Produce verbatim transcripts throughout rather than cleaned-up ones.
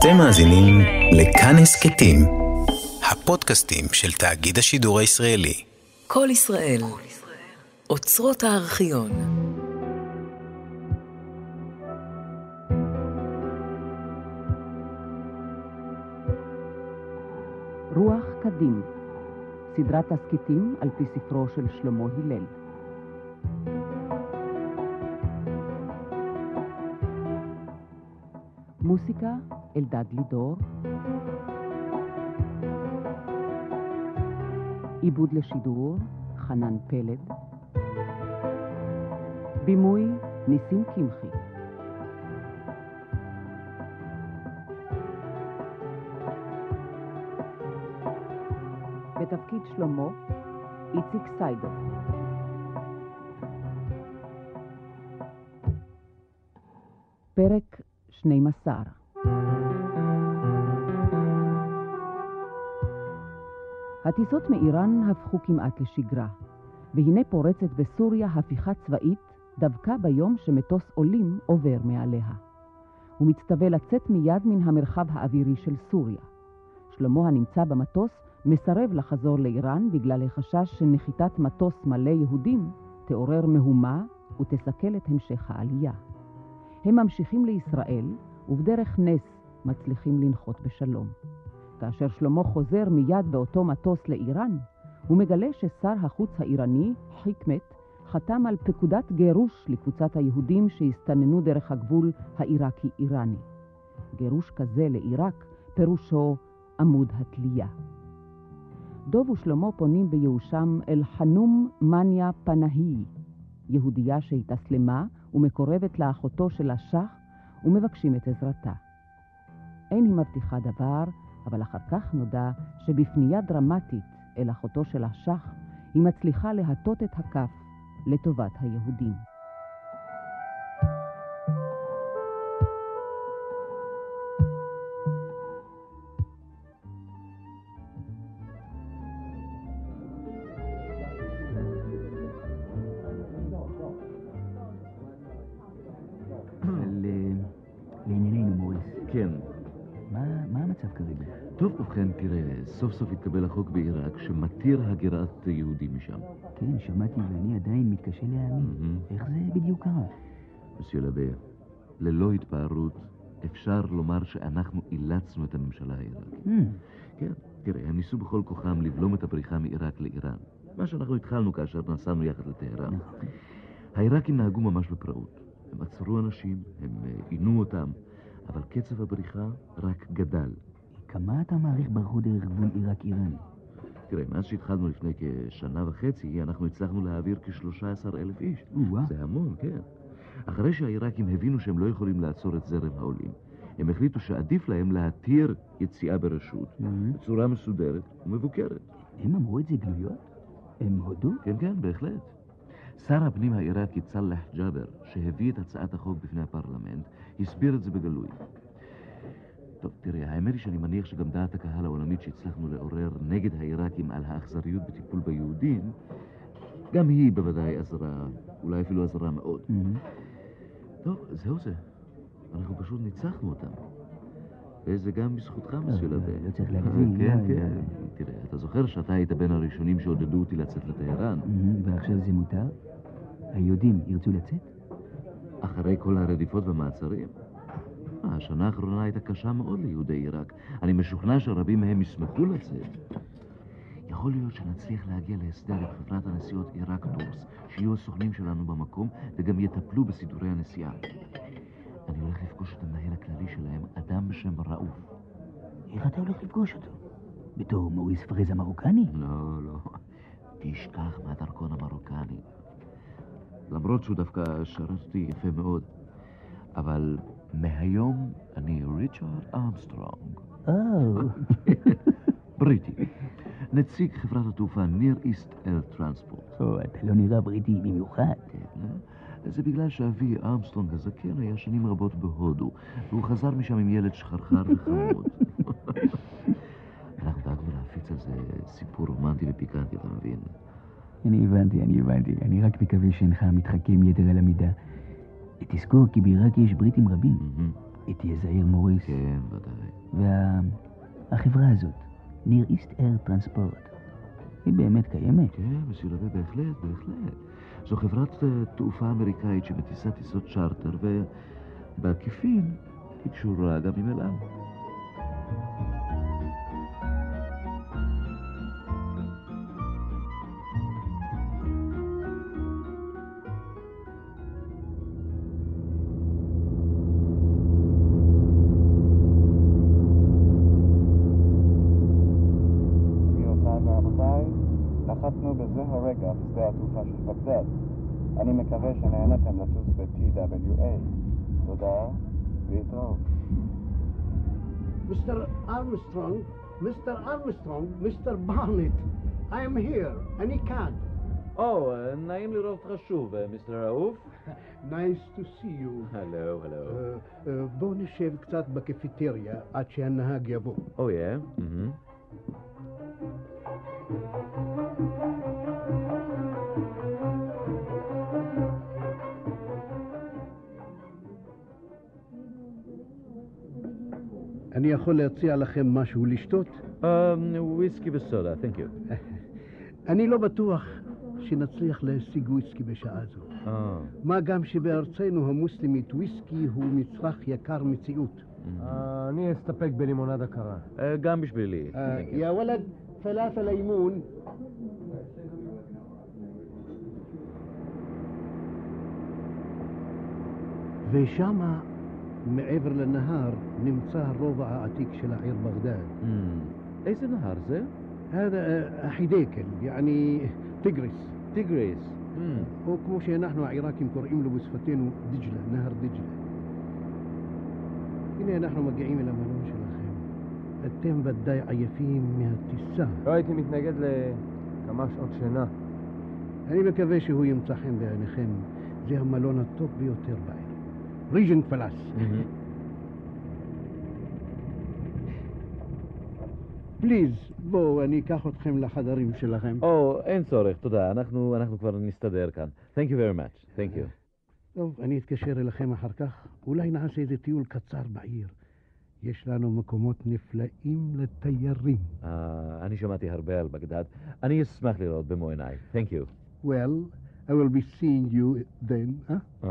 אתם מאזינים לכאן הסכתים, הפודקאסטים של תאגיד השידור הישראלי. כל ישראל, אוצרות הארכיון. רוח קדים, סדרת הסכתים על פי ספרו של שלמה הלל. מוסיקה אלדד לידור, עיבוד לשידור חנן פלד, בימוי ניסים קמחי. בתפקיד שלמה איציק סיידו. פרק שני מסר. הטיסות מאיראן הפכו כמעט לשגרה, והנה פורצת בסוריה הפיכה צבאית דווקא ביום שמטוס עולים עובר מעליה. הוא מצטווה לצאת מיד מן המרחב האווירי של סוריה. שלמה הנמצא במטוס מסרב לחזור לאיראן בגלל החשש שנחיתת מטוס מלא יהודים תעורר מהומה ותסכל את המשך העלייה. הם ממשיכים לישראל, ובדרך נס מצליחים לנחות בשלום. כאשר שלמה חוזר מיד באותו מטוס לאיראן, הוא מגלה ששר החוץ האיראני, חיקמת, חתם על פקודת גירוש לקבוצת היהודים שהסתננו דרך הגבול העיראקי-איראני. גירוש כזה לעיראק פירושו עמוד התלייה. דוב ושלמה פונים ביהושם אל חנום מניה פנהי, יהודייה שהתאסלמה ומקורבת לאחותו של השח, ומבקשים את עזרתה. אין היא מבטיחה דבר, אבל אחר כך נודע שבפנייה דרמטית אל אחותו של השח, היא מצליחה להטות את הכף לטובת היהודים. סוף סוף התקבל החוק בעיראק שמתיר הגירת יהודים משם. כן, שמעתי ואני עדיין מתקשה להאמין. איך זה בדיוק קרה? מסיע לבר, ללא התפארות אפשר לומר שאנחנו אילצנו את הממשלה העיראקית. כן, תראה, הם ניסו בכל כוחם לבלום את הבריחה מעיראק לאיראן. מה שאנחנו התחלנו כאשר נסענו יחד לטהרן. העיראקים נהגו ממש בפראות. הם עצרו אנשים, הם עינו אותם, אבל קצב הבריחה רק גדל. כמה אתה מעריך ברחו דרך גבול עיראק-איראן? תראה, מאז שהתחלנו לפני כשנה וחצי, אנחנו הצלחנו להעביר כ-שלושה עשר אלף איש. זה המון, כן. אחרי שהעיראקים הבינו שהם לא יכולים לעצור את זרם העולים, הם החליטו שעדיף להם להתיר יציאה ברשות, בצורה מסודרת ומבוקרת. הם אמרו את זה גלויות? הם הודו? כן, כן, בהחלט. שר הפנים העיראקי צלח ג'אבר, שהביא את הצעת החוק בפני הפרלמנט, הסביר את זה בגלוי. טוב, תראה, האמת היא שאני מניח שגם דעת הקהל העולמית שהצלחנו לעורר נגד העיראקים על האכזריות בטיפול ביהודים, גם היא בוודאי עזרה, אולי אפילו עזרה מאוד. Mm-hmm. טוב, זהו זה. אנחנו פשוט ניצחנו אותם. וזה גם בזכותך, מסוילה. לא צריך להגזים. כן, כן. תראה, אתה זוכר שאתה היית בין הראשונים שעודדו אותי לצאת לטהרן? Mm-hmm, ועכשיו זה מותר? היהודים ירצו לצאת? אחרי כל הרדיפות והמעצרים? השנה האחרונה הייתה קשה מאוד ליהודי עיראק. אני משוכנע שרבים מהם ישמחו לצאת. יכול להיות שנצליח להגיע להסדר עם חברת הנסיעות עיראק טורס, שיהיו הסוכנים שלנו במקום וגם יטפלו בסידורי הנסיעה. אני הולך לפגוש את המנהל הכללי שלהם, אדם בשם ראוף. איך אתה הולך לפגוש אותו? בתור מוריס פריז המרוקני? לא, לא. תשכח מהדרכון המרוקני. למרות שהוא דווקא שרתי יפה מאוד, אבל מהיום אני ריצ'רד ארמסטרונג. אוו. בריטי. נציג חברת התעופה Near East Air Transport. או, אתה לא נראה בריטי במיוחד. זה בגלל שאבי ארמסטרונג הזקן היה שנים רבות בהודו, והוא חזר משם עם ילד שחרחר וחמוד. אנחנו דאגנו להפיץ על זה סיפור רומנטי ופיקנטי, אתה מבין? אני הבנתי, אני הבנתי. אני רק מקווה שאינך מתחכם יתר על המידה. תזכור כי בעיראק יש בריטים רבים. הייתי יזהיר מוריס. כן, ודאי. והחברה וה... הזאת, Near East Air Transport, היא באמת קיימת? כן, מסילובי, בהחלט, בהחלט. זו חברת תעופה אמריקאית שמטיסה טיסות צ'ארטר, ובעקיפין היא קשורה גם עם אליו. נחתנו בזה הרגע בשדה התעופה של בגדד. אני מקווה שנהנתם לטוס ב-טי דאבליו איי. תודה ולהתראות. מיסטר Armstrong, מיסטר Armstrong, מיסטר Barnett, I am here, אני כאן. או, נעים לראות אותך שוב, מיסטר ראוף. Nice to see you. Hello, hello. Uh, uh, בואו נשב קצת בקפיטריה עד שהנהג יבוא. Oh yeah. Mm-hmm. אני יכול להציע לכם משהו לשתות? וויסקי וסודה, תודה. אני לא בטוח שנצליח להשיג וויסקי בשעה זו. מה גם שבארצנו המוסלמית וויסקי הוא מצרך יקר מציאות. אני אסתפק בלימונדה קרה. גם בשבילי. יא ולד, פלאפל לימון. ושמה מעבר לנהר נמצא הרובע העתיק של העיר בגדד. איזה נהר זה? זה החידקל, יעני טיגריס. טיגריס. או כמו שאנחנו העיראקים קוראים לו בשפתנו דג'לה, נהר דג'לה. הנה אנחנו מגיעים אל המלון שלכם. אתם ודאי עייפים מהטיסה. לא הייתי מתנגד לכמה שעות שינה. אני מקווה שהוא ימצא חן בעיניכם. זה המלון הטוב ביותר בעיר. ריג'ן פלאס. פליז, בואו, אני אקח אתכם לחדרים שלכם. או, אין צורך, תודה. אנחנו כבר נסתדר כאן. Thank you very much. Thank you. טוב, אני אתקשר אליכם אחר כך. אולי נעשה איזה טיול קצר בעיר. יש לנו מקומות נפלאים לתיירים. אני שמעתי הרבה על בגדד. אני אשמח לראות במו עיניי. Thank you. Well, I will be seeing you then, huh? Uh-huh.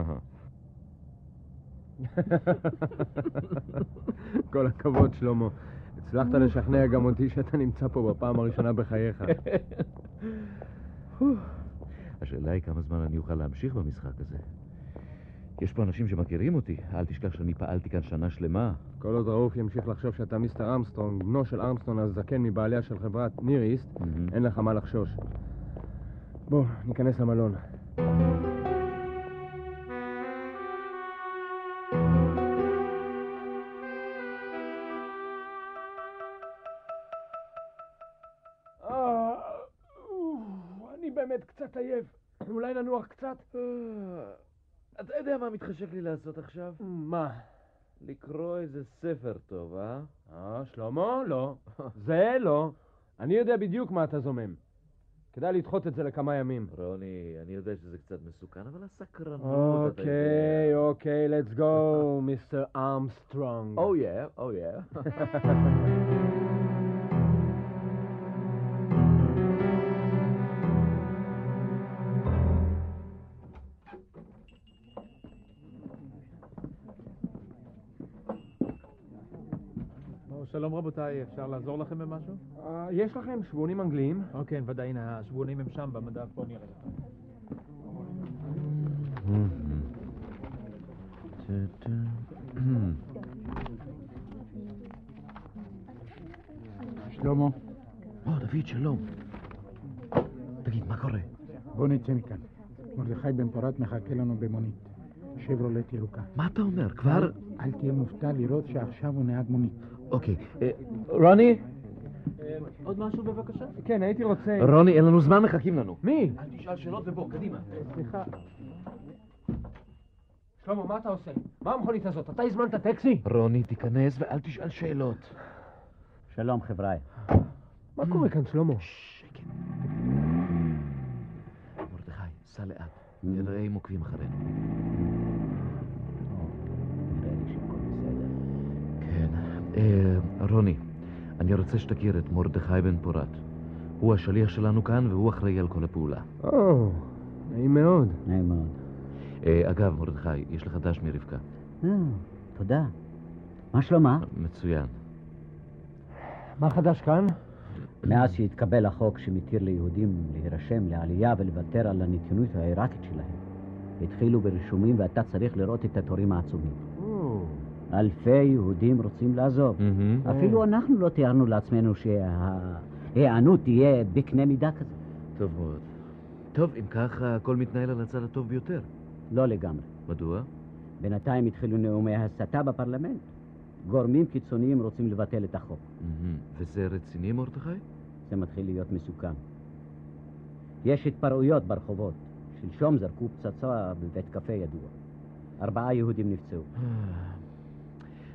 כל הכבוד שלמה, הצלחת לשכנע גם אותי שאתה נמצא פה בפעם הראשונה בחייך. השאלה היא כמה זמן אני אוכל להמשיך במשחק הזה. יש פה אנשים שמכירים אותי. אל תשכח שאני פעלתי כאן שנה שלמה. כל עוד ראוף ימשיך לחשוב שאתה מיסטר אמסטרונג, בנו של אמסטרונג הזקן מבעליה של חברת ניר איסט, אין לך מה לחשוש. בוא ניכנס למלון. קצת עייף, אולי ננוח קצת? אתה יודע מה מתחשק לי לעשות עכשיו? מה? לקרוא איזה ספר טוב, אה? אה, שלמה? לא. זה לא. אני יודע בדיוק מה אתה זומם. כדאי לדחות את זה לכמה ימים. רוני, אני יודע שזה קצת מסוכן, אבל הסקרנות... אוקיי, אוקיי, let's go, מיסטר Armstrong. Oh yeah, oh yeah. שלום רבותיי, אפשר לעזור לכם במשהו? יש לכם שבועונים אנגליים? אוקיי, ודאי, הנה, השבועונים הם שם במדף, בואו נראה. שלמה. או, דוד, שלום. תגיד, מה קורה? בואו נצא מכאן. מרדכי בן פורת מחכה לנו במונית. שברולט ירוקה. מה אתה אומר? כבר... אל תהיה מופתע לראות שעכשיו הוא נהג מונית. אוקיי. רוני? עוד משהו בבקשה? כן, הייתי רוצה... רוני, אין לנו זמן, מחכים לנו. מי? אל תשאל שאלות ובוא, קדימה. סליחה. שלמה, מה אתה עושה? מה המכונית הזאת? אתה הזמנת טקסי? רוני, תיכנס ואל תשאל שאלות. שלום, חבריי. מה קורה כאן, שלמה? שקט. מרדכי, סע לאט. נראה אם עוקבים אחרינו. נראה לי שכל בסדר. כן. רוני, אני רוצה שתכיר את מרדכי בן פורת. הוא השליח שלנו כאן והוא אחראי על כל הפעולה. או, נעים מאוד. נעים מאוד. אגב, מרדכי, יש לך דש מרבקה. תודה. מה שלומה? מצוין. מה חדש כאן? מאז שהתקבל החוק שמתיר ליהודים להירשם לעלייה ולוותר על הנתינות העיראקית שלהם, התחילו ברישומים ואתה צריך לראות את התורים העצומים. אלפי יהודים רוצים לעזוב. אפילו אנחנו לא תיארנו לעצמנו שההיענות תהיה בקנה מידה כזה. טוב מאוד. טוב, אם כך הכל מתנהל על הצד הטוב ביותר. לא לגמרי. מדוע? בינתיים התחילו נאומי הסתה בפרלמנט. גורמים קיצוניים רוצים לבטל את החוק. וזה רציני, מרדכי? זה מתחיל להיות מסוכן. יש התפרעויות ברחובות. שלשום זרקו פצצה בבית קפה ידוע. ארבעה יהודים נפצעו.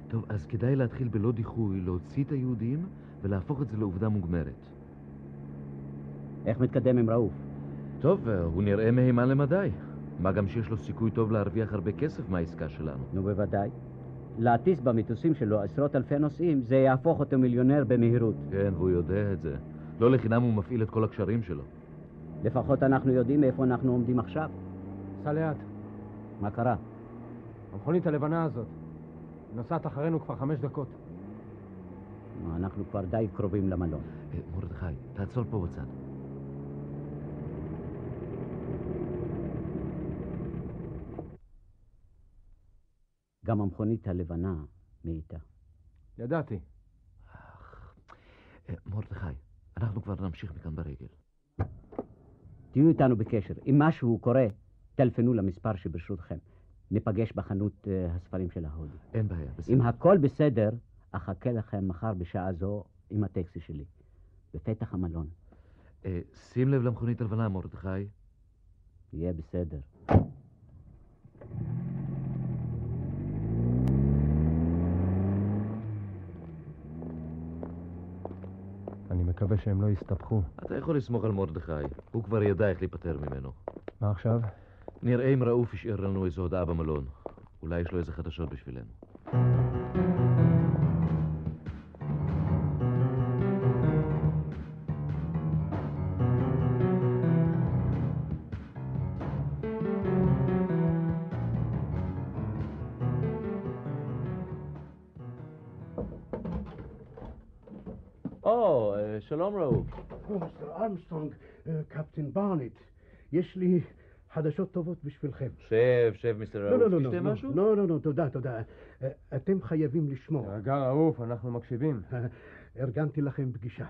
טוב, אז כדאי להתחיל בלא דיחוי, להוציא את היהודים ולהפוך את זה לעובדה מוגמרת. איך מתקדם עם ראוף? טוב, הוא נראה מהימן למדי. מה גם שיש לו סיכוי טוב להרוויח הרבה כסף מהעסקה שלנו. נו, בוודאי. להטיס במטוסים שלו עשרות אלפי נוסעים, זה יהפוך אותו מיליונר במהירות. כן, והוא יודע את זה. לא לחינם הוא מפעיל את כל הקשרים שלו. לפחות אנחנו יודעים איפה אנחנו עומדים עכשיו. סע לאט. מה קרה? המכונית הלבנה הזאת נוסעת אחרינו כבר חמש דקות. אנחנו כבר די קרובים למלון. מרדכי, תעצור פה בצד. גם המכונית הלבנה מאיתה. ידעתי. מרדכי, אנחנו כבר נמשיך מכאן ברגל. תהיו איתנו בקשר. אם משהו קורה, תלפנו למספר שברשותכם. ניפגש בחנות הספרים של ההודי. אין בעיה, בסדר. אם הכל בסדר, אחכה לכם מחר בשעה זו עם הטקסי שלי. בפתח המלון. שים לב למכונית הלבנה, מרדכי. יהיה בסדר. מקווה שהם לא יסתפחו. אתה יכול לסמוך על מרדכי. הוא כבר ידע איך להיפטר ממנו. מה עכשיו? נראה אם ראוף השאיר לנו איזו הודעה במלון. אולי יש לו איזה חדשות בשבילנו. שלום ראוף. מיסטר ארמסטרונג, קפטן בארנט, יש לי חדשות טובות בשבילכם. שב, שב, מיסטר ראוף. לא, לא, לא, לא, לא, לא, תודה, תודה. אתם חייבים לשמור. רגע, ראוף, אנחנו מקשיבים. ארגנתי לכם פגישה.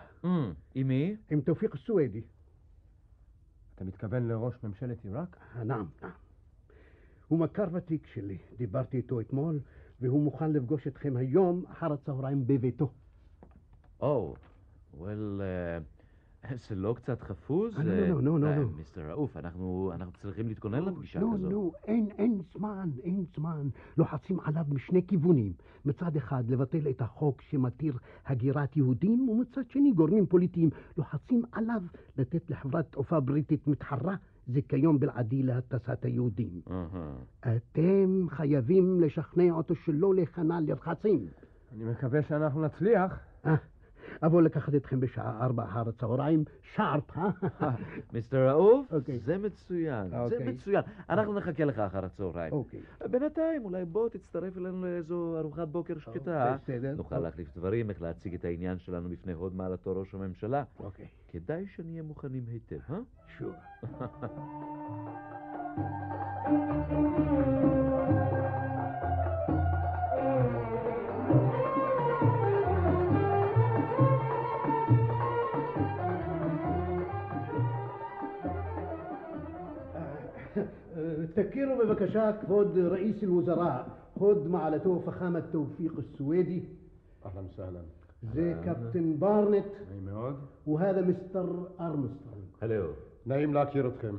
עם מי? עם תופיק א-סואידי. אתה מתכוון לראש ממשלת עיראק? נעם, נעם. הוא מכר ותיק שלי. דיברתי איתו אתמול, והוא מוכן לפגוש אתכם היום אחר הצהריים בביתו. או. Well, זה לא קצת חפוז? לא, לא, לא. מיסטר ראוף, אנחנו צריכים להתכונן לפגישה כזו. לא, לא, אין זמן, אין זמן. לוחצים עליו משני כיוונים. מצד אחד, לבטל את החוק שמתיר הגירת יהודים, ומצד שני, גורמים פוליטיים. לוחצים עליו לתת לחברת תעופה בריטית מתחרה, זה כיום בלעדי להטסת היהודים. אתם חייבים לשכנע אותו שלא להיכנע ללחצים. אני מקווה שאנחנו נצליח. אה. אבוא לקחת אתכם בשעה ארבע אחר הצהריים, שרפ, מיסטר ראוף, זה מצוין, זה מצוין. אנחנו נחכה לך אחר הצהריים. בינתיים, אולי בוא תצטרף אלינו לאיזו ארוחת בוקר שקטה. נוכל להחליף דברים, איך להציג את העניין שלנו בפני הוד מעלתו ראש הממשלה. כדאי שנהיה מוכנים היטב, אה? שור. תכירו בבקשה, כבוד ראיס אל-וזרה, הוד מעלתו פחמת תופיק א-סואידי. אהלן וסהלן. זה קפטן בארנט. נעים מאוד. וזה מיסטר ארמסטרונג. הלו. נעים להכיר אתכם.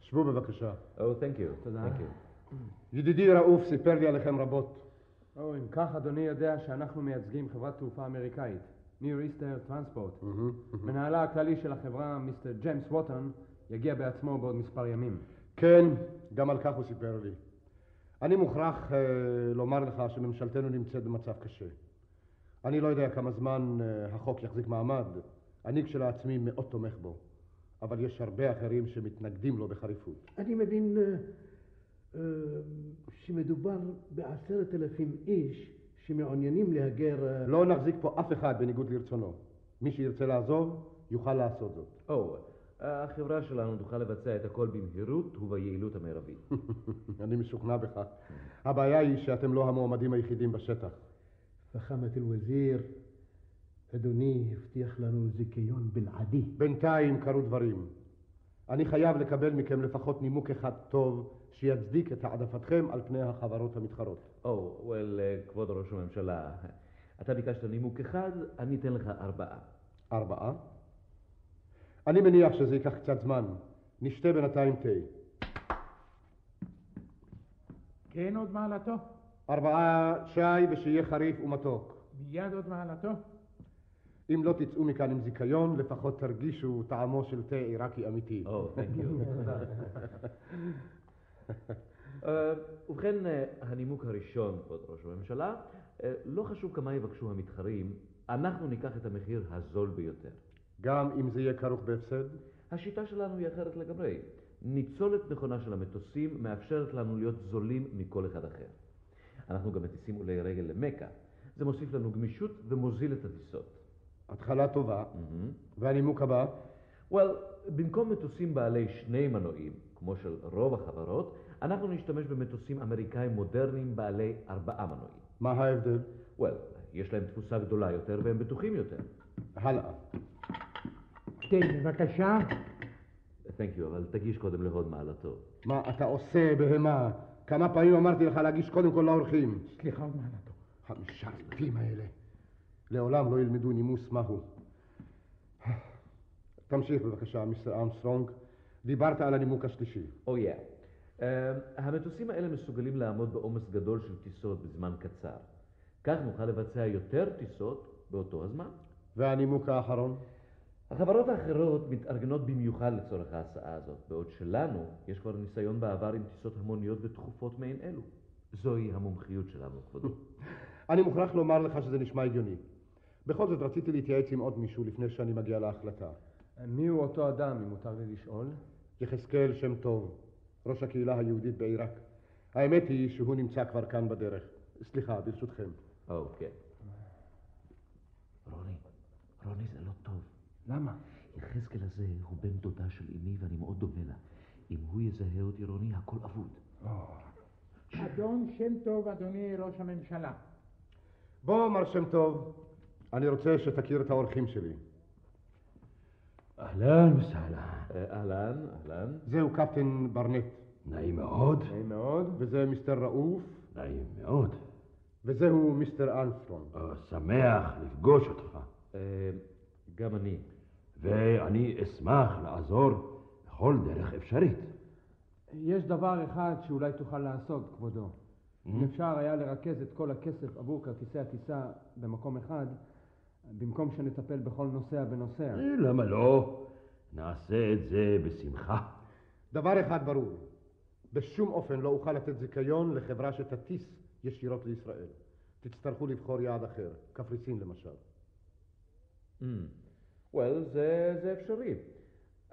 שבו בבקשה. או, תודה. תודה. ידידי ראוף סיפר לי עליכם רבות. או, אם כך אדוני יודע שאנחנו מייצגים חברת תעופה אמריקאית, Near East Air Transport. מנהלה הכללי של החברה, מיסטר ג'יימס ווטון, יגיע בעצמו בעוד מספר ימים. כן, גם על כך הוא סיפר לי. אני מוכרח לומר לך שממשלתנו נמצאת במצב קשה. אני לא יודע כמה זמן החוק יחזיק מעמד. אני כשלעצמי מאוד תומך בו, אבל יש הרבה אחרים שמתנגדים לו בחריפות. אני מבין uh, שמדובר בעשרת אלפים איש שמעוניינים להגר... לא נחזיק פה אף אחד בניגוד לרצונו. מי שירצה לעזוב יוכל לעשות זאת. או, החברה שלנו תוכל לבצע את הכל במהירות וביעילות המרבית. אני משוכנע בך. הבעיה היא שאתם לא המועמדים היחידים בשטח. פחמת אל-וזיר, אדוני הבטיח לנו זיכיון בלעדי. בינתיים קרו דברים. אני חייב לקבל מכם לפחות נימוק אחד טוב שיצדיק את העדפתכם על פני החברות המתחרות. או, oh, well, כבוד ראש הממשלה, אתה ביקשת נימוק אחד, אני אתן לך ארבעה. ארבעה? אני מניח שזה ייקח קצת זמן. נשתה בינתיים תה. כן, עוד מעלתו. ארבעה שי ושיהיה חריף ומתוק. מיד עוד מעלתו. אם לא תצאו מכאן עם זיכיון, לפחות תרגישו טעמו של תה עיראקי אמיתי. או, תודה. ובכן, הנימוק הראשון, כבוד ראש הממשלה, לא חשוב כמה יבקשו המתחרים, אנחנו ניקח את המחיר הזול ביותר. גם אם זה יהיה כרוך בהפסד? השיטה שלנו היא אחרת לגמרי. ניצולת נכונה של המטוסים מאפשרת לנו להיות זולים מכל אחד אחר. אנחנו גם מטיסים אולי רגל למקה. זה מוסיף לנו גמישות ומוזיל את הטיסות. התחלה טובה. והנימוק הבא? Well, במקום מטוסים בעלי שני מנועים, כמו של רוב החברות, אנחנו נשתמש במטוסים אמריקאים מודרניים בעלי ארבעה מנועים. מה ההבדל? Well, יש להם תפוסה גדולה יותר והם בטוחים יותר. הלאה. תן, בבקשה. Thank you, אבל תגיש קודם להוד מעלתו. מה אתה עושה בהמה? כמה פעמים אמרתי לך להגיש קודם כל לאורחים. סליחה, הוד מעלתו. חמישה עדים האלה. לעולם לא ילמדו נימוס מהו. תמשיך בבקשה, מיסטר אמסטרונג. דיברת על הנימוק השלישי. Oh yeah. Uh, המטוסים האלה מסוגלים לעמוד בעומס גדול של טיסות בזמן קצר. כך נוכל לבצע יותר טיסות באותו הזמן. והנימוק האחרון? החברות האחרות מתארגנות במיוחד לצורך ההסעה הזאת, בעוד שלנו יש כבר ניסיון בעבר עם טיסות המוניות ותכופות מעין אלו. זוהי המומחיות שלנו, כבודו. אני מוכרח לומר לך שזה נשמע הגיוני. בכל זאת רציתי להתייעץ עם עוד מישהו לפני שאני מגיע להחלטה. מי הוא אותו אדם, אם מותר לי לשאול? יחזקאל שם טוב. ראש הקהילה היהודית בעיראק. האמת היא שהוא נמצא כבר כאן בדרך. סליחה, ברשותכם. אוקיי. רוני, רוני זה לא טוב. למה? יחזקאל הזה הוא בן דודה של אמי ואני מאוד דומה לה. אם הוא יזהה אותי רוני, הכל אבוד. אדון שם טוב, אדוני ראש הממשלה. בוא, מר שם טוב. אני רוצה שתכיר את האורחים שלי. אהלן וסהלן. אהלן, אהלן. זהו קפטן ברנט. נעים מאוד. נעים מאוד. וזה מיסטר ראוף. נעים מאוד. וזהו מיסטר אמסטרונג. שמח לפגוש אותך. גם אני. ואני אשמח לעזור בכל דרך אפשרית. יש דבר אחד שאולי תוכל לעשות, כבודו. אם אפשר היה לרכז את כל הכסף עבור כרטיסי הטיסה במקום אחד, במקום שנטפל בכל נוסע ונוסע. למה לא? נעשה את זה בשמחה. דבר אחד ברור. בשום אופן לא אוכל לתת זיכיון לחברה שתטיס ישירות לישראל. תצטרכו לבחור יעד אחר. קפריסין למשל. Well, זה אפשרי.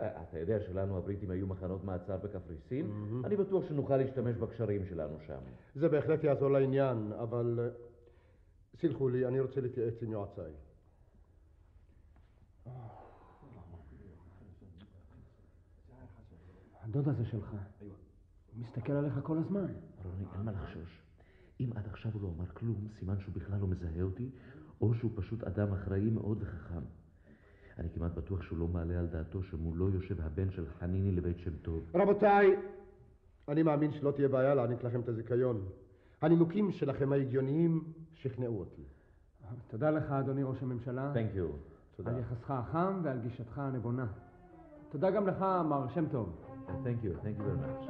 אתה יודע שלנו הבריטים היו מחנות מעצר בקפריסין. אני בטוח שנוכל להשתמש בקשרים שלנו שם. זה בהחלט יעזור לעניין, אבל... סלחו לי, אני רוצה להתייעץ עם יועציי. הדוד הזה שלך, הוא מסתכל עליך כל הזמן. רוני, אין מה לחשוש. אם עד עכשיו הוא לא אומר כלום, סימן שהוא בכלל לא מזהה אותי, או שהוא פשוט אדם אחראי מאוד וחכם. אני כמעט בטוח שהוא לא מעלה על דעתו שמולו יושב הבן של חניני לבית שם טוב. רבותיי, אני מאמין שלא תהיה בעיה להעניק לכם את הזיכיון. הנימוקים שלכם ההגיוניים שכנעו אותי. תודה לך, אדוני ראש הממשלה. Thank you. תודה. על יחסך החם ועל גישתך הנבונה. תודה גם לך, מר שם טוב. Thank you. Thank you very much.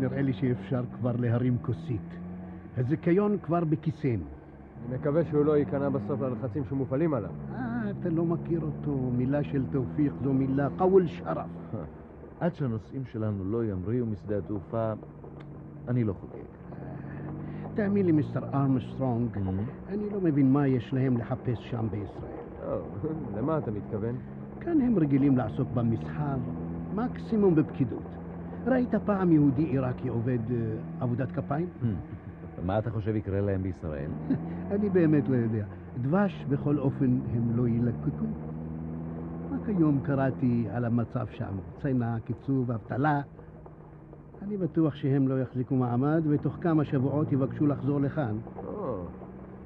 נראה לי שאפשר כבר להרים כוסית. הזיכיון כבר בכיסנו. נקווה שהוא לא ייכנע בסוף ללחצים שמופעלים עליו. אה, אתה לא מכיר אותו. מילה של תאופיק זו מילה קאול שרף. עד שהנושאים שלנו לא ימריאו משדה התעופה, אני לא חוגג. תאמין לי, מיסטר ארמסטרונג, אני לא מבין מה יש להם לחפש שם בישראל. למה אתה מתכוון? כאן הם רגילים לעסוק במסחר, מקסימום בפקידות. ראית פעם יהודי עיראקי עובד עבודת כפיים? מה אתה חושב יקרה להם בישראל? אני באמת לא יודע. דבש בכל אופן הם לא ילקקו. רק היום קראתי על המצב שם. צנע, קיצוב, אבטלה. אני בטוח שהם לא יחזיקו מעמד, ותוך כמה שבועות יבקשו לחזור לכאן.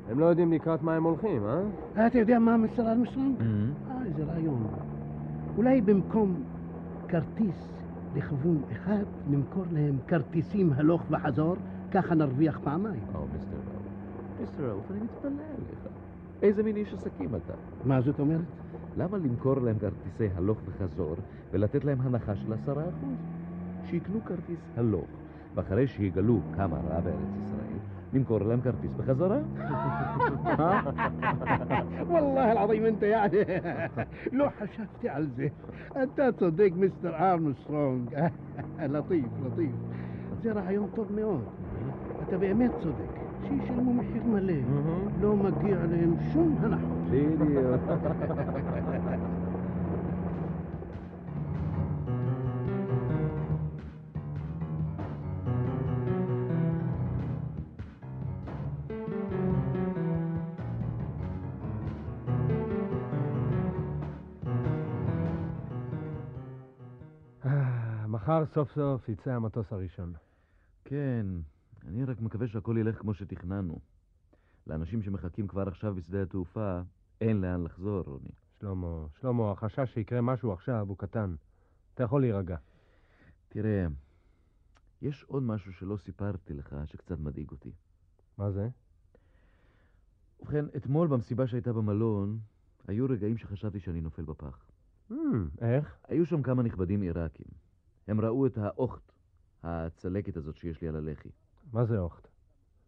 הם לא יודעים לקראת מה הם הולכים, אה? אתה יודע מה המסר על משרם? אה, איזה רעיון. אולי במקום כרטיס לכיוון אחד, נמכור להם כרטיסים הלוך וחזור, ככה נרוויח פעמיים. או, מיסטר ראוף. מיסטר ראוף, אני מתפלא עליך. איזה מין איש עסקים אתה? מה זאת אומרת? למה למכור להם כרטיסי הלוך וחזור ולתת להם הנחה של עשרה אחוז? שיקנו כרטיס הלוך, ואחרי שיגלו כמה רע בארץ ישראל, נמכור להם כרטיס בחזרה. والله العظيم انت يعني لو حشفتي على زي انت تصدق مستر ארמסטרונג. لطيف لطيف זה רעיון טוב מאוד. אתה באמת צודק, שישלמו מחיר מלא, לא מגיע להם שום הנחות. בדיוק. מחר סוף סוף יצא המטוס הראשון. כן, אני רק מקווה שהכל ילך כמו שתכננו. לאנשים שמחכים כבר עכשיו בשדה התעופה, אין לאן לחזור, רוני. שלמה, שלמה, החשש שיקרה משהו עכשיו הוא קטן. אתה יכול להירגע. תראה, יש עוד משהו שלא סיפרתי לך שקצת מדאיג אותי. מה זה? ובכן, אתמול במסיבה שהייתה במלון, היו רגעים שחשבתי שאני נופל בפח. Mm, איך? היו שם כמה נכבדים עיראקים. הם ראו את האוכט, הצלקת הזאת שיש לי על הלחי. מה זה אוכט?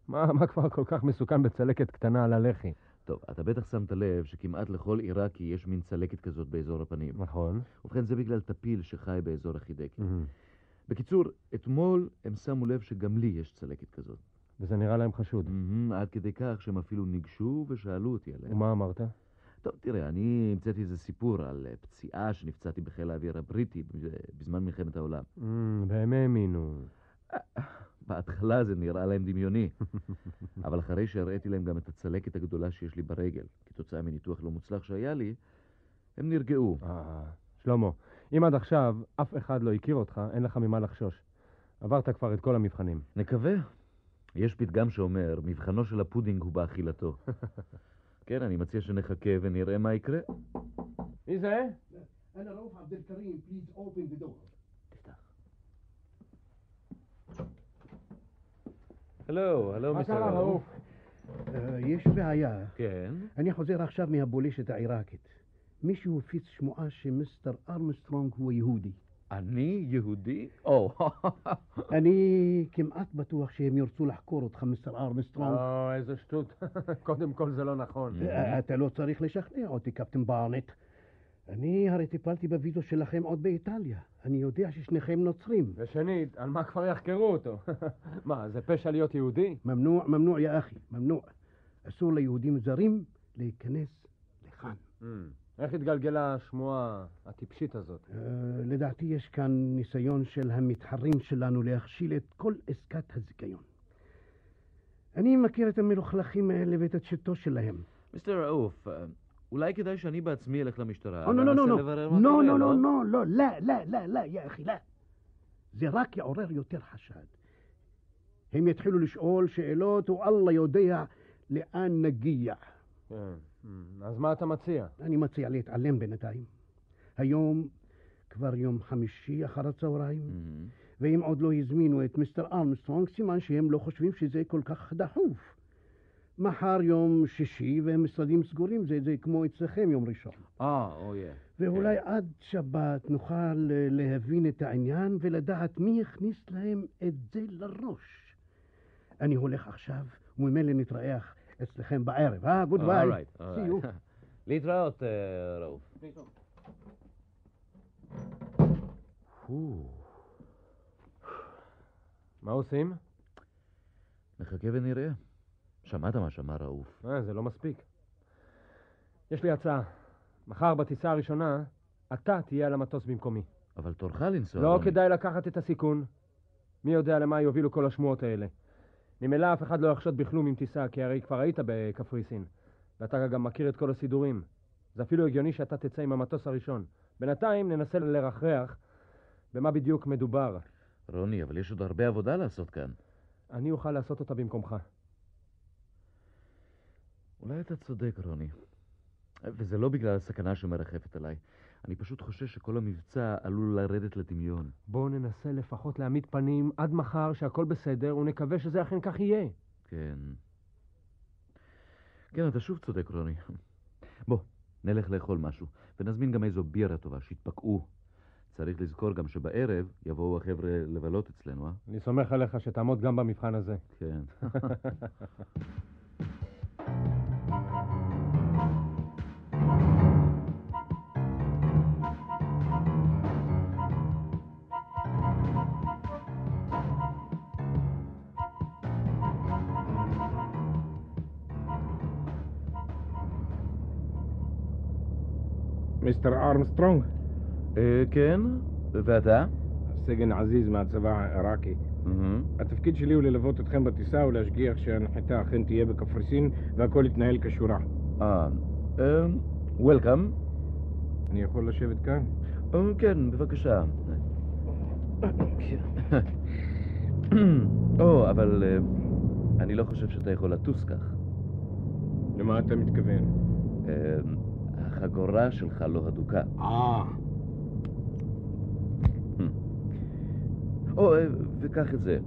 מה, מה כבר כל כך מסוכן בצלקת קטנה על הלחי? טוב, אתה בטח שמת לב שכמעט לכל עיראקי יש מין צלקת כזאת באזור הפנים. נכון. ובכן, זה בגלל טפיל שחי באזור החידקי. Mm-hmm. בקיצור, אתמול הם שמו לב שגם לי יש צלקת כזאת. וזה נראה להם חשוד. Mm-hmm, עד כדי כך שהם אפילו ניגשו ושאלו אותי עליהם. ומה אמרת? טוב, תראה, אני המצאתי איזה סיפור על פציעה שנפצעתי בחיל האוויר הבריטי בזמן מלחמת העולם. והם האמינו. בהתחלה זה נראה להם דמיוני. אבל אחרי שהראיתי להם גם את הצלקת הגדולה שיש לי ברגל, כתוצאה מניתוח לא מוצלח שהיה לי, הם נרגעו. שלמה, אם עד עכשיו אף אחד לא הכיר אותך, אין לך ממה לחשוש. עברת כבר את כל המבחנים. נקווה. יש פתגם שאומר, מבחנו של הפודינג הוא באכילתו. כן, אני מציע שנחכה ונראה מה יקרה. מי זה? אני ראוף עבדל קרים, please open the door. תפתח. הלו, הלו, מיסטר ראוף. יש בעיה. כן. אני חוזר עכשיו מהבולשת העיראקית. מישהו הפיץ שמועה שמיסטר ארמסטרונג הוא יהודי. אני יהודי? או. אני כמעט בטוח שהם ירצו לחקור אותך, מיסטר ארמסטרונג. או, איזה שטות. קודם כל זה לא נכון. אתה לא צריך לשכנע אותי, קפטן ברנט. אני הרי טיפלתי בוויזו שלכם עוד באיטליה. אני יודע ששניכם נוצרים. ושנית, על מה כבר יחקרו אותו? מה, זה פשע להיות יהודי? ממנוע, ממנוע, יא אחי, ממנוע. אסור ליהודים זרים להיכנס לכאן. איך התגלגלה השמועה הטיפשית הזאת? לדעתי יש כאן ניסיון של המתחרים שלנו להכשיל את כל עסקת הזיקיון. אני מכיר את המלוכלכים האלה ואת התשתו שלהם. מיסטר ראוף, אולי כדאי שאני בעצמי אלך למשטרה. לא, לא, לא, לא, לא, לא, לא, לא, לא, לא, לא, לא, לא, יא אחי, לא. זה רק יעורר יותר חשד. הם יתחילו לשאול שאלות, ואללה יודע לאן נגיע. כן. אז מה אתה מציע? אני מציע להתעלם בינתיים. היום כבר יום חמישי אחר הצהריים, ואם עוד לא הזמינו את מיסטר ארמסטרונג, סימן שהם לא חושבים שזה כל כך דחוף. מחר יום שישי והמשרדים סגורים, זה, זה כמו אצלכם יום ראשון. אה, אויה. ואולי עד שבת נוכל להבין את העניין ולדעת מי הכניס להם את זה לראש. אני הולך עכשיו וממילא נתראה אצלכם בערב, אה? גוד ביי. סיום. להתראות, ראוף. מה עושים? נחכה ונראה. שמעת מה שמע ראוף. זה לא מספיק. יש לי הצעה. מחר בטיסה הראשונה, אתה תהיה על המטוס במקומי. אבל תורך לנסוע. לא כדאי לקחת את הסיכון. מי יודע למה יובילו כל השמועות האלה. ממילא אף אחד לא יחשוד בכלום עם טיסה, כי הרי כבר היית בקפריסין. ואתה גם מכיר את כל הסידורים. זה אפילו הגיוני שאתה תצא עם המטוס הראשון. בינתיים ננסה לרחרח במה בדיוק מדובר. רוני, אבל יש עוד הרבה עבודה לעשות כאן. אני אוכל לעשות אותה במקומך. אולי אתה צודק, רוני. וזה לא בגלל הסכנה שמרחפת עליי. אני פשוט חושש שכל המבצע עלול לרדת לדמיון. בואו ננסה לפחות להעמיד פנים עד מחר שהכל בסדר, ונקווה שזה אכן כך יהיה. כן. כן, אתה שוב צודק, רוני. בוא, נלך לאכול משהו, ונזמין גם איזו בירה טובה, שיתפקעו. צריך לזכור גם שבערב יבואו החבר'ה לבלות אצלנו, אה? אני סומך עליך שתעמוד גם במבחן הזה. כן. מיסטר ארמסטרונג? כן, ואתה? סגן עזיז מהצבא העיראקי. התפקיד שלי הוא ללוות אתכם בטיסה ולהשגיח שהנחיתה אכן תהיה בקפריסין והכל יתנהל כשורה. אה, וולקאם. אני יכול לשבת כאן? כן, בבקשה. או, אבל אני לא חושב שאתה יכול לטוס כך. למה אתה מתכוון? החגורה שלך לא הדוקה. אה. או, וקח את זה.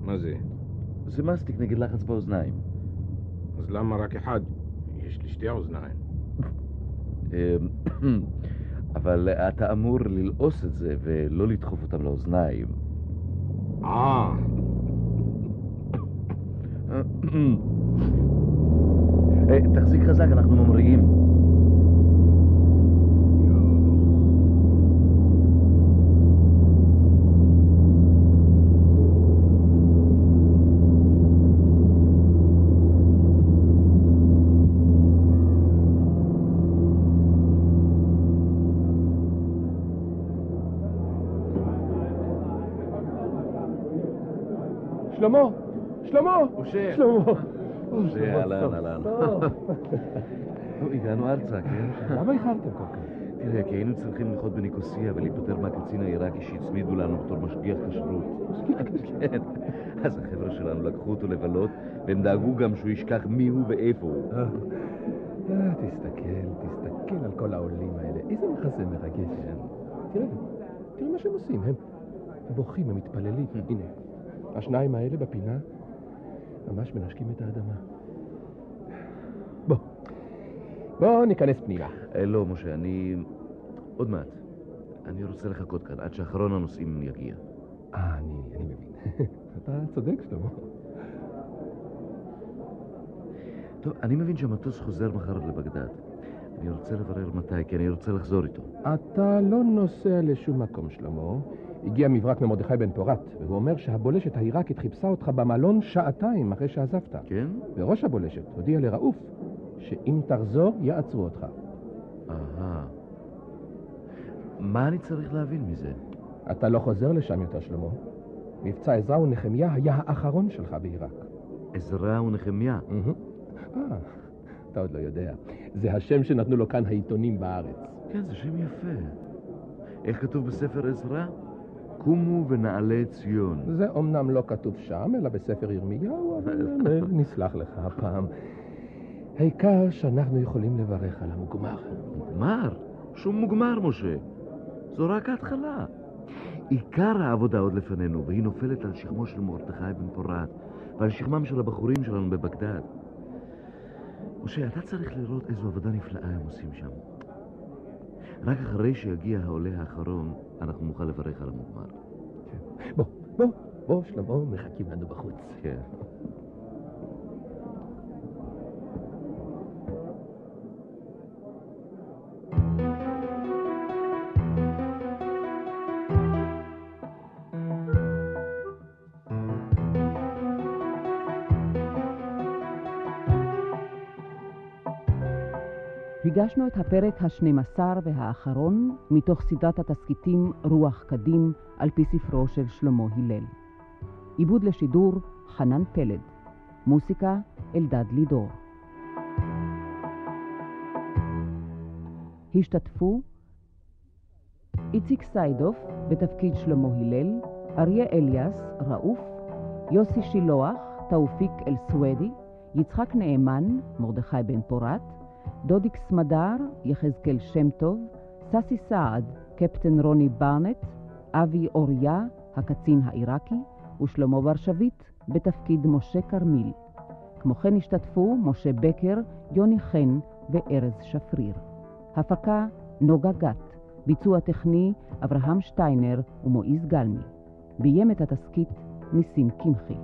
מה זה? זה מסטיק נגד לחץ באוזניים. אז למה רק אחד? יש לי שתי אוזניים. אבל אתה אמור ללעוס את זה ולא לדחוף אותם לאוזניים. אה. תחזיק חזק, אנחנו ממריאים. שלמה! שלמה! אושר! שלמה! זה אלן, אלן. הגענו ארצה, כן? למה איחרתם כל כך? תראה, כי היינו צריכים ללכות בניקוסיה ולהיפטר מהקצין העיראקי שהצמידו לנו בתור משגיח כשרות. כן. אז החבר'ה שלנו לקחו אותו לבלות, והם דאגו גם שהוא ישכח מי הוא ואיפה הוא. תסתכל, תסתכל על כל העולים האלה. איזה מחזה מרגש. תראה, תראה מה שהם עושים. הם בוכים, הם מתפללים. הנה, השניים האלה בפינה ממש מנשקים את האדמה. בוא. בוא ניכנס פנימה. לא, משה, אני... עוד מעט. אני רוצה לחכות כאן עד שאחרון הנושאים יגיע. אה, אני... אני מבין. אתה צודק, שלמה. טוב, אני מבין שהמטוס חוזר מחר לבגדד. אני רוצה לברר מתי, כי אני רוצה לחזור איתו. אתה לא נוסע לשום מקום, שלמה. הגיע מברק ממרדכי בן פורת, והוא אומר שהבולשת העיראקית חיפשה אותך במלון שעתיים אחרי שעזבת. כן? וראש הבולשת הודיע לראוף שאם תחזור, יעצרו אותך. אהה. מה אני צריך להבין מזה? אתה לא חוזר לשם יותר, שלמה. מבצע עזרא ונחמיה היה האחרון שלך בעיראק. עזרא ונחמיה? אה, אתה עוד לא יודע. זה השם שנתנו לו כאן העיתונים בארץ. כן, זה שם יפה. איך כתוב בספר עזרא? קומו ונעלה ציון. זה אומנם לא כתוב שם, אלא בספר ירמיהו, אבל נסלח לך הפעם. העיקר שאנחנו יכולים לברך על המוגמר. מוגמר? שום מוגמר, משה. זו רק ההתחלה. עיקר העבודה עוד לפנינו, והיא נופלת על שכמו של מרדכי בן פורת, ועל שכמם של הבחורים שלנו בבגדד. משה, אתה צריך לראות איזו עבודה נפלאה הם עושים שם. רק אחרי שיגיע העולה האחרון, אנחנו נוכל לברך על המוגמר. בוא, בוא, בוא, שלמה, מחכים לנו בחוץ. כן. הגשנו את הפרק ה-שנים עשר והאחרון מתוך סדרת התסקיטים רוח קדים על פי ספרו של שלמה הלל. עיבוד לשידור חנן פלד, מוסיקה אלדד לידור. השתתפו איציק סיידוף בתפקיד שלמה הלל, אריה אליאס ראוף, יוסי שילוח תאופיק אל-סווידי, יצחק נאמן מרדכי בן פורת, דודיק סמדר יחזקאל שם טוב, ססי סעד קפטן רוני ברנט, אבי אוריה הקצין העיראקי ושלמה ברשבית בתפקיד משה קרמיל. כמו כן השתתפו משה בקר, יוני חן וארז שפריר. הפקה נוגה גת, ביצוע טכני אברהם שטיינר ומועיז גלמי. ביים את התסקית ניסים קמחי.